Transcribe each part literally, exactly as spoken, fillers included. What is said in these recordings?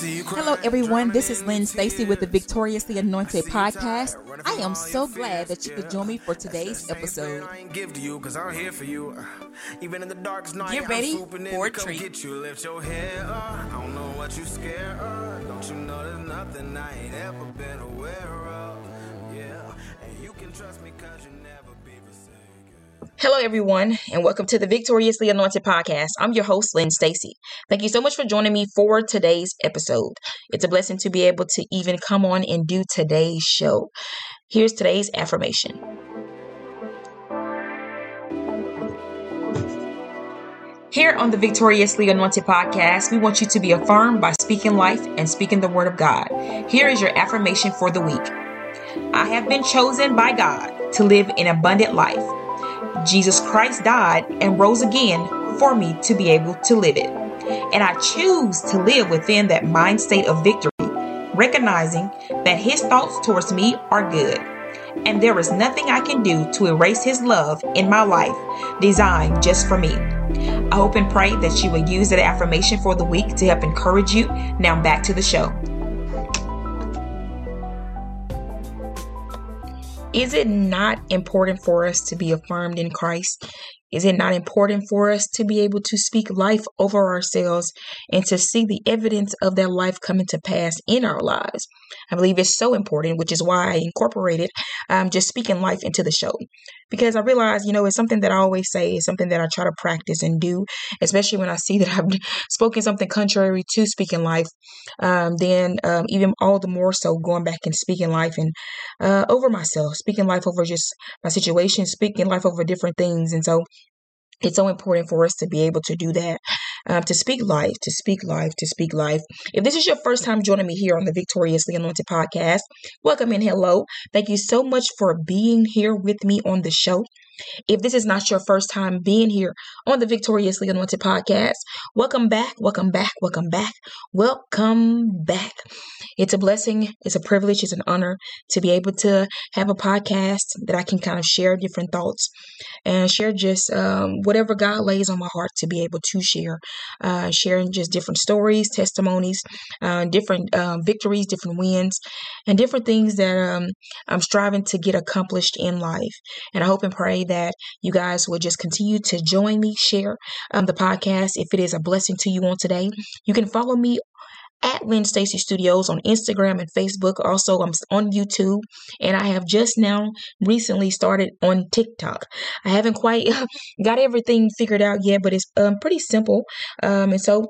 Hello, everyone. This is Lynn Stacy with the Victoriously Anointed Podcast. I am so glad that you could join me for today's episode. Get ready for a treat. Hello, everyone, and welcome to the Victoriously Anointed Podcast. I'm your host, Lynn Stacy. Thank you so much for joining me for today's episode. It's a blessing to be able to even come on and do today's show. Here's today's affirmation. Here on the Victoriously Anointed Podcast, we want you to be affirmed by speaking life and speaking the word of God. Here is your affirmation for the week. I have been chosen by God to live an abundant life. Jesus Christ died and rose again for me to be able to live it. And I choose to live within that mind state of victory, recognizing that his thoughts towards me are good. And there is nothing I can do to erase his love in my life designed just for me. I hope and pray that you will use that affirmation for the week to help encourage you. Now back to the show. Is it not important for us to be affirmed in Christ? Is it not important for us to be able to speak life over ourselves and to see the evidence of that life coming to pass in our lives? I believe it's so important, which is why I incorporated um, just speaking life into the show, because I realize, you know, it's something that I always say, it's something that I try to practice and do, especially when I see that I've spoken something contrary to speaking life. Um, then um, even all the more so going back and speaking life and uh, over myself, speaking life over just my situation, speaking life over different things. And so it's so important for us to be able to do that, um, to speak life, to speak life, to speak life. If this is your first time joining me here on the Victoriously Anointed Podcast, welcome and hello. Thank you so much for being here with me on the show. If this is not your first time being here on the Victoriously Anointed Podcast, welcome back, welcome back, welcome back, welcome back. It's a blessing, it's a privilege, it's an honor to be able to have a podcast that I can kind of share different thoughts and share just um, whatever God lays on my heart to be able to share, uh, sharing just different stories, testimonies, uh, different uh, victories, different wins, and different things that um, I'm striving to get accomplished in life. And I hope and pray that you guys will just continue to join me, share um, the podcast. If it is a blessing to you on today, you can follow me at Lynn Stacy Studios on Instagram and Facebook. Also, I'm on YouTube, and I have just now recently started on TikTok. I haven't quite got everything figured out yet, but it's um, pretty simple. Um, and so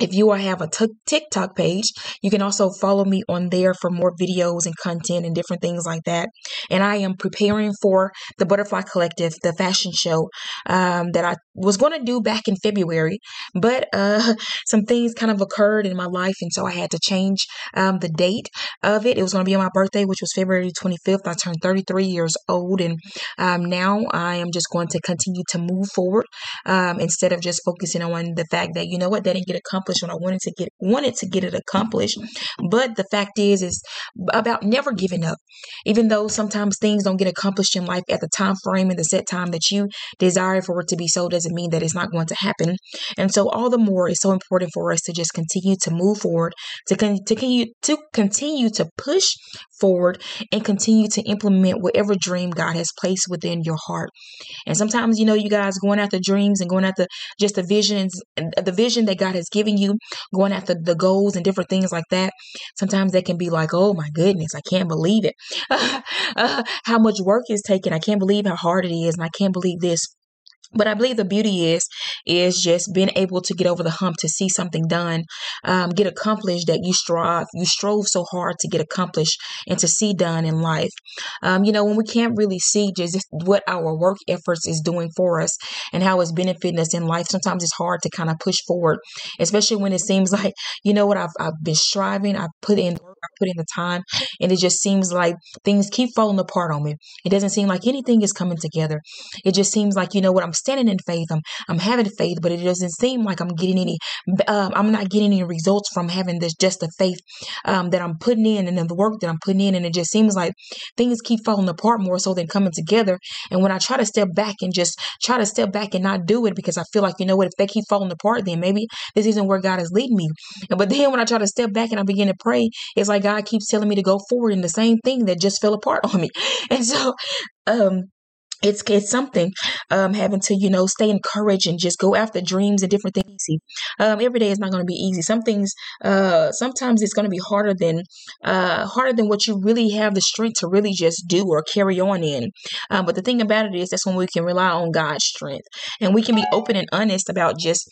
if you have a t- TikTok page, you can also follow me on there for more videos and content and different things like that. And I am preparing for the Butterfly Collective, the fashion show um, that I was going to do back in February, but uh, some things kind of occurred in my life. And so I had to change um, the date of it. It was going to be on my birthday, which was February twenty-fifth. I turned thirty-three years old. And um, now I am just going to continue to move forward um, instead of just focusing on the fact that, you know what, that didn't get accomplished when I wanted to get wanted to get it accomplished. But the fact is, is about never giving up, even though sometimes things don't get accomplished in life at the time frame and the set time that you desire for it to be. So doesn't mean that it's not going to happen. And so all the more, it's so important for us to just continue to move forward, to continue to continue to push forward and continue to implement whatever dream God has placed within your heart. And sometimes, you know, you guys going after dreams and going after just the visions and the vision that God has given you. You going after the goals and different things like that. Sometimes they can be like, oh my goodness, I can't believe it. uh, how much work is taken. I can't believe how hard it is. And I can't believe this. But I believe the beauty is, is just being able to get over the hump, to see something done, um, get accomplished that you strive, you strove so hard to get accomplished and to see done in life. Um, you know, when we can't really see just what our work efforts is doing for us and how it's benefiting us in life, sometimes it's hard to kind of push forward, especially when it seems like, you know what, I've, I've been striving, I've put in work. I put in the time, and it just seems like things keep falling apart on me. It doesn't seem like anything is coming together. It just seems like, you know what, I'm standing in faith. I'm I'm having faith, but it doesn't seem like I'm getting any, uh, I'm not getting any results from having this, just the faith um, that I'm putting in and then the work that I'm putting in. And it just seems like things keep falling apart more so than coming together. And when I try to step back and just try to step back and not do it, because I feel like, you know what, if they keep falling apart, then maybe this isn't where God is leading me. But then when I try to step back and I begin to pray, it's like God keeps telling me to go forward in the same thing that just fell apart on me. And so, um, It's it's something um, having to, you know, stay encouraged and just go after dreams and different things. Um, every day is not going to be easy. Some things, uh, sometimes it's going to be harder than uh, harder than what you really have the strength to really just do or carry on in. Um, but the thing about it is that's when we can rely on God's strength, and we can be open and honest about just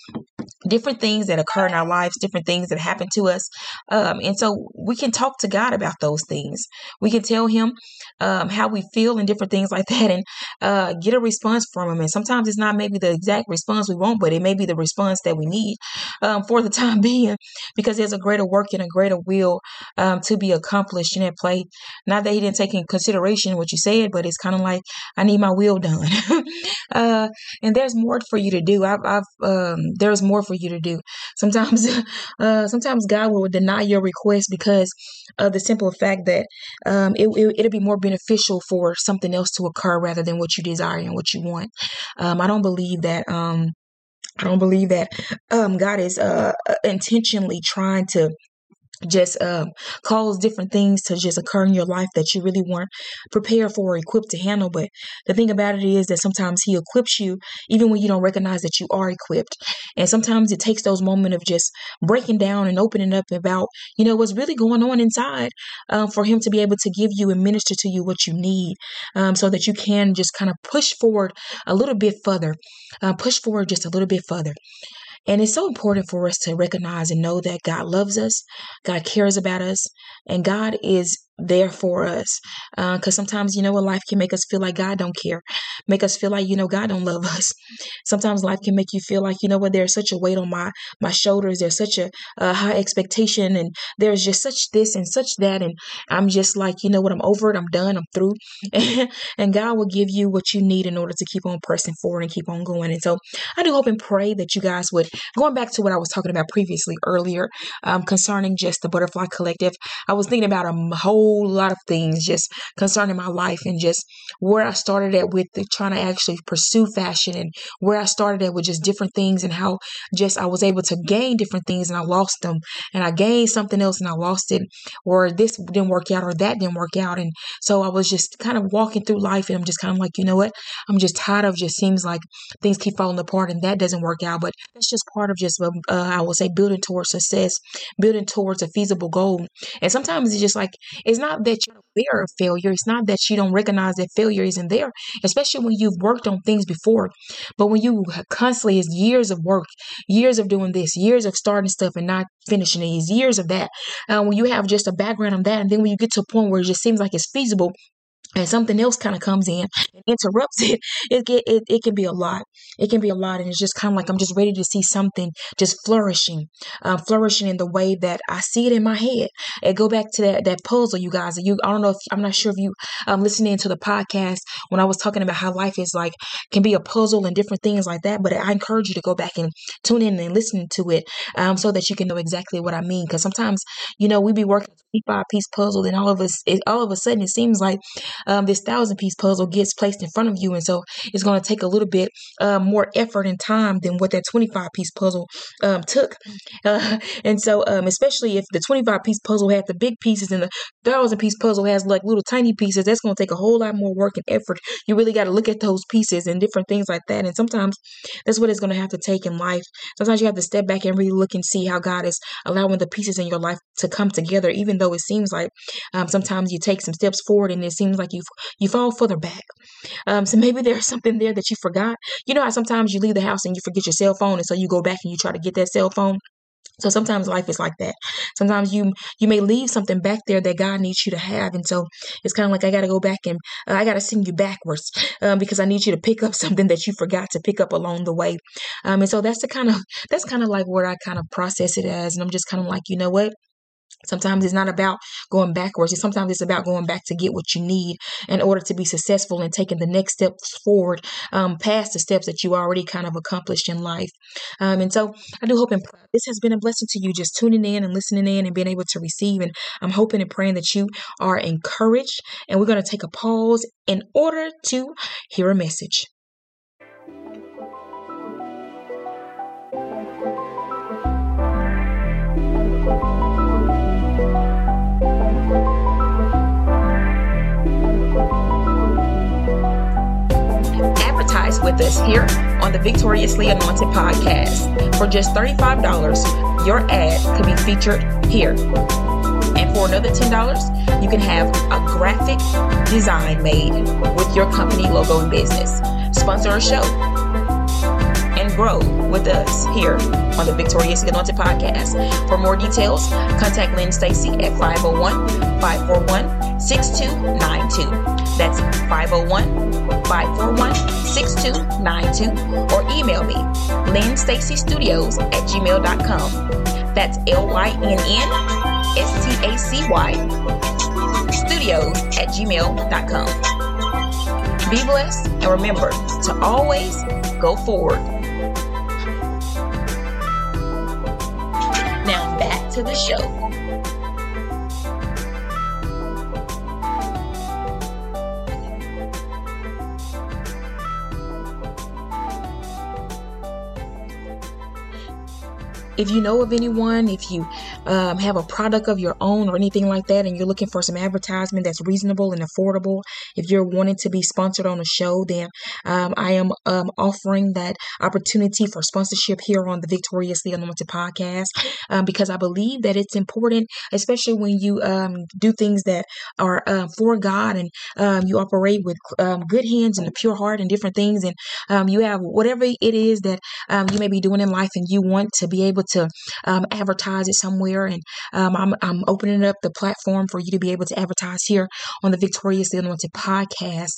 different things that occur in our lives, different things that happen to us. Um, and so we can talk to God about those things. We can tell him um, how we feel and different things like that, and uh, get a response from him. And sometimes it's not maybe the exact response we want, but it may be the response that we need um, for the time being, because there's a greater work and a greater will um, to be accomplished in that play. Not that he didn't take in consideration what you said, but it's kind of like, I need my will done. uh, and there's more for you to do. I've, I've um, there's more for you to do. Sometimes, uh, sometimes God will deny your request because of the simple fact that um, it, it, it'll be more beneficial for something else to occur rather than what you desire and what you want. Um, I don't believe that. Um, I don't believe that um, God is uh, intentionally trying to just um, cause different things to just occur in your life that you really weren't prepared for or equipped to handle. But the thing about it is that sometimes he equips you even when you don't recognize that you are equipped. And sometimes it takes those moments of just breaking down and opening up about, you know, what's really going on inside um, for him to be able to give you and minister to you what you need um, so that you can just kind of push forward a little bit further, uh, push forward just a little bit further. And it's so important for us to recognize and know that God loves us, God cares about us, and God is there for us. Because uh, sometimes, you know, what life can make us feel like God don't care, make us feel like, you know, God don't love us. Sometimes life can make you feel like, you know what, there's such a weight on my my shoulders. There's such a uh, high expectation, and there's just such this and such that. And I'm just like, you know what, I'm over it. I'm done. I'm through. And God will give you what you need in order to keep on pressing forward and keep on going. And so I do hope and pray that you guys would, going back to what I was talking about previously earlier um, concerning just the Butterfly Collective. I was thinking about a whole lot of things just concerning my life and just where I started at with the, trying to actually pursue fashion, and where I started at with just different things, and how just I was able to gain different things and I lost them, and I gained something else and I lost it, or this didn't work out or that didn't work out. And so I was just kind of walking through life, and I'm just kind of like, you know what, I'm just tired of just seems like things keep falling apart and that doesn't work out. But that's just part of just uh, I would say building towards success, building towards a feasible goal. And sometimes it's just like, it's It's not that you're aware of failure. It's not that you don't recognize that failure isn't there, especially when you've worked on things before. But when you constantly, it's years of work, years of doing this, years of starting stuff and not finishing it, it's years of that. Uh, when you have just a background on that, and then when you get to a point where it just seems like it's feasible, and something else kind of comes in and interrupts it, it, get, it, it can be a lot. It can be a lot. And it's just kind of like, I'm just ready to see something just flourishing, uh, flourishing in the way that I see it in my head. And go back to that, that puzzle, you guys. You, I don't know if, I'm not sure if you um, listening to the podcast when I was talking about how life is like, can be a puzzle and different things like that. But I encourage you to go back and tune in and listen to it um, so that you can know exactly what I mean. Because sometimes, you know, we be working a twenty-five piece puzzle, and all of us, it, all of a sudden it seems like, Um, this thousand piece puzzle gets placed in front of you. And so it's going to take a little bit uh, more effort and time than what that twenty-five piece puzzle um, took. Uh, and so um, especially if the twenty-five piece puzzle had the big pieces and the thousand piece puzzle has like little tiny pieces, that's going to take a whole lot more work and effort. You really got to look at those pieces and different things like that. And sometimes that's what it's going to have to take in life. Sometimes you have to step back and really look and see how God is allowing the pieces in your life to come together, even though it seems like um, sometimes you take some steps forward and it seems like you you fall further back. Um, so maybe there's something there that you forgot. You know how sometimes you leave the house and you forget your cell phone, and so you go back and you try to get that cell phone. So sometimes life is like that. Sometimes you you may leave something back there that God needs you to have. And so it's kind of like, I got to go back and uh, I got to send you backwards um, because I need you to pick up something that you forgot to pick up along the way. Um, and so that's the kind of, that's kind of like what I kind of process it as. And I'm just kind of like, you know what? Sometimes it's not about going backwards. It's sometimes it's about going back to get what you need in order to be successful and taking the next steps forward, um, past the steps that you already kind of accomplished in life. Um, and so I do hope and pray this has been a blessing to you, just tuning in and listening in and being able to receive. And I'm hoping and praying that you are encouraged. And we're going to take a pause in order to hear a message. With us here on the Victoriously Anointed Podcast. For just thirty-five dollars, your ad could be featured here. And for another ten dollars, you can have a graphic design made with your company logo and business. Sponsor a show and grow with us here on the Victoriously Anointed Podcast. For more details, contact Lynn Stacy at five oh one, five four one, six two nine two. That's five oh one, five four one, six two nine two, or email me, lynn stacy studios at gmail dot com. That's L Y N N S T A C Y studios at gmail dot com. Be blessed, and remember to always go forward. Now back to the show. If you know of anyone, if you um, have a product of your own or anything like that, and you're looking for some advertisement that's reasonable and affordable, if you're wanting to be sponsored on a show, then um, I am um, offering that opportunity for sponsorship here on the Victoriously Anointed Podcast, um, because I believe that it's important, especially when you um, do things that are uh, for God, and um, you operate with um, good hands and a pure heart and different things, and um, you have whatever it is that um, you may be doing in life, and you want to be able to to um, advertise it somewhere. And um, I'm, I'm opening up the platform for you to be able to advertise here on the Victoriously Anointed Podcast.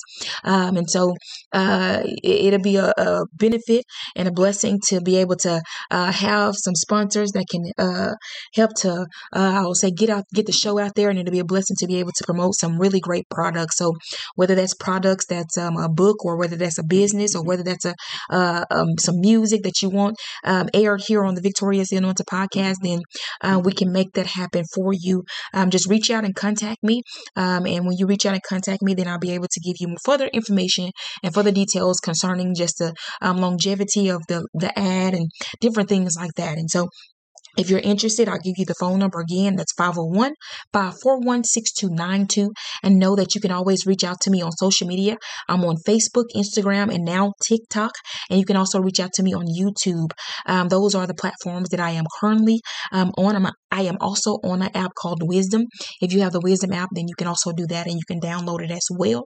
Um, and so uh, it, it'll be a, a benefit and a blessing to be able to uh, have some sponsors that can uh, help to, uh, I will say, get out, get the show out there, and it'll be a blessing to be able to promote some really great products. So whether that's products, that's um, a book, or whether that's a business, or whether that's a uh, um, some music that you want um, aired here on the Victoriously Anointed Podcast, then uh, we can make that happen for you. Um, just reach out and contact me. Um, and when you reach out and contact me, then I'll be able to give you further information and further details concerning just the um, longevity of the, the ad and different things like that. And so if you're interested, I'll give you the phone number again. That's five oh one, five four one, six two nine two. And know that you can always reach out to me on social media. I'm on Facebook, Instagram, and now TikTok. And you can also reach out to me on YouTube. Um, those are the platforms that I am currently um, on. I'm, I am also on an app called Wisdom. If you have the Wisdom app, then you can also do that, and you can download it as well.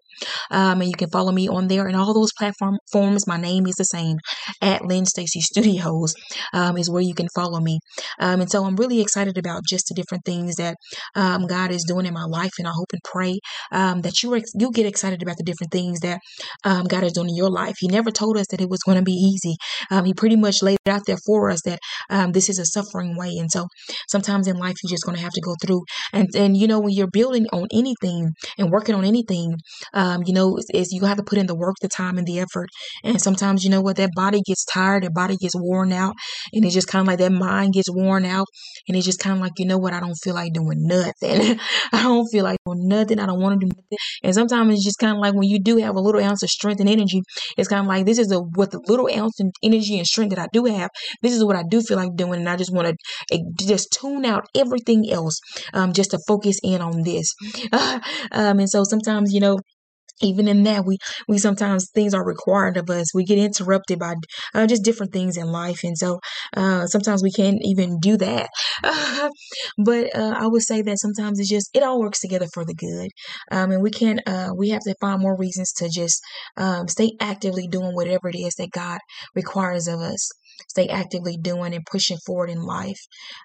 Um, and you can follow me on there. And all those platform forms, my name is the same, at Lynn Stacy Studios, um, is where you can follow me. Um, and so I'm really excited about just the different things that um, God is doing in my life. And I hope and pray um, that you, ex- you get excited about the different things that um, God is doing in your life. He never told us that it was going to be easy. Um, he pretty much laid it out there for us that um, this is a suffering way. And so sometimes in life, you're just going to have to go through. And, and, you know, when you're building on anything and working on anything, um, you know, it's, it's, you have to put in the work, the time, and the effort. And sometimes, you know what, that body gets tired, that body gets worn out. And it's just kind of like that mind gets worn out, and it's just kind of like, you know what, I don't feel like doing nothing. I don't feel like doing nothing. I don't want to do nothing. And sometimes it's just kind of like when you do have a little ounce of strength and energy, it's kind of like, this is a with the little ounce of energy and strength that I do have, this is what I do feel like doing, and I just want to just tune out everything else, um, just to focus in on this. um, and so sometimes, you know, even in that, we, we sometimes things are required of us. We get interrupted by uh, just different things in life. And so uh, sometimes we can't even do that. Uh, but uh, I would say that sometimes it's just, it all works together for the good. Um, and we can't, uh, we have to find more reasons to just um, stay actively doing whatever it is that God requires of us. stay actively doing and pushing forward in life.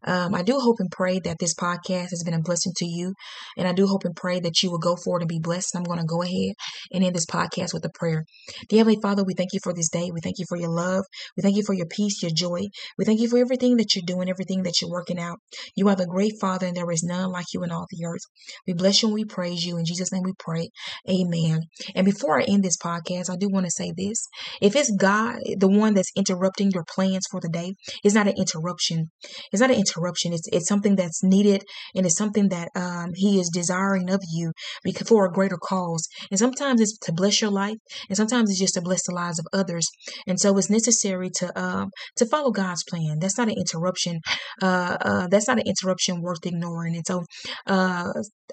Um, I do hope and pray that this podcast has been a blessing to you. And I do hope and pray that you will go forward and be blessed. I'm going to go ahead and end this podcast with a prayer. Dear Heavenly Father, we thank you for this day. We thank you for your love. We thank you for your peace, your joy. We thank you for everything that you're doing, everything that you're working out. You are the great Father, and there is none like you in all the earth. We bless you and we praise you. In Jesus' name we pray. Amen. And before I end this podcast, I do want to say this. If it's God, the one that's interrupting your plans for the day, it's not an interruption. It's not an interruption. It's, it's something that's needed, and it's something that um, he is desiring of you because for a greater cause. And sometimes it's to bless your life, and sometimes it's just to bless the lives of others. And so it's necessary to um, to follow God's plan. That's not an interruption. Uh, uh, that's not an interruption worth ignoring. And so uh,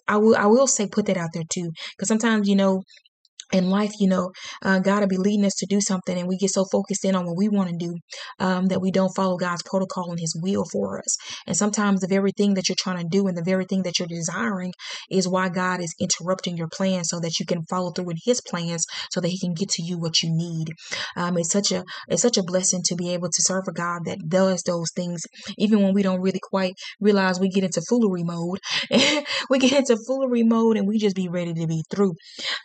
I will I will say put that out there too, because sometimes, you know, in life, you know, uh, God will be leading us to do something, and we get so focused in on what we want to do um, that we don't follow God's protocol and his will for us. And sometimes the very thing that you're trying to do and the very thing that you're desiring is why God is interrupting your plan, so that you can follow through with his plans, so that he can get to you what you need. Um, it's such a it's such a blessing to be able to serve a God that does those things, even when we don't really quite realize we get into foolery mode. we get into foolery mode and we just be ready to be through.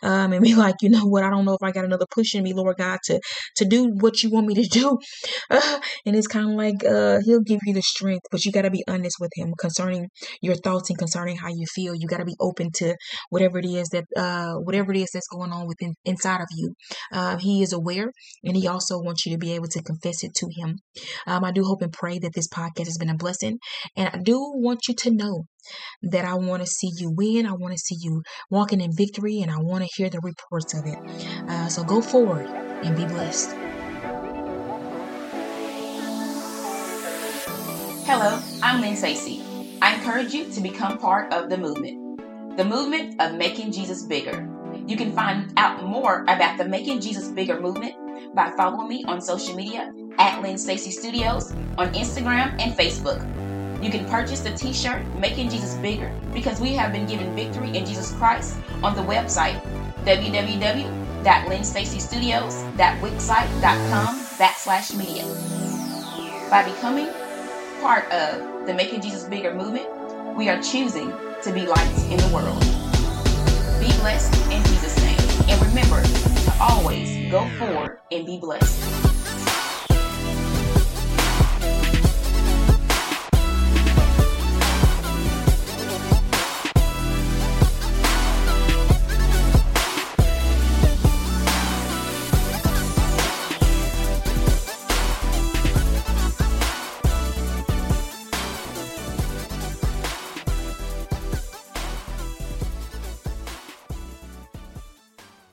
Um, and we like, you know what, I don't know if I got another push in me, Lord God, to to do what you want me to do. Uh, and it's kind of like uh, he'll give you the strength, but you got to be honest with him concerning your thoughts and concerning how you feel. You got to be open to whatever it is that uh, whatever it is that's going on within inside of you. Uh, he is aware, and he also wants you to be able to confess it to him. Um, I do hope and pray that this podcast has been a blessing, and I do want you to know that I want to see you win. I want to see you walking in victory, and I want to hear the reports of it. Uh, so go forward and be blessed. Hello, I'm Lynn Stacy. I encourage you to become part of the movement, the movement of Making Jesus Bigger. You can find out more about the Making Jesus Bigger movement by following me on social media at Lynn Stacy Studios on Instagram and Facebook. You can purchase the t-shirt, Making Jesus Bigger, because we have been given victory in Jesus Christ on the website, w w w dot lynn stacy studios dot wixsite dot com backslash media. By becoming part of the Making Jesus Bigger movement, we are choosing to be lights in the world. Be blessed in Jesus' name. And remember to always go forward and be blessed.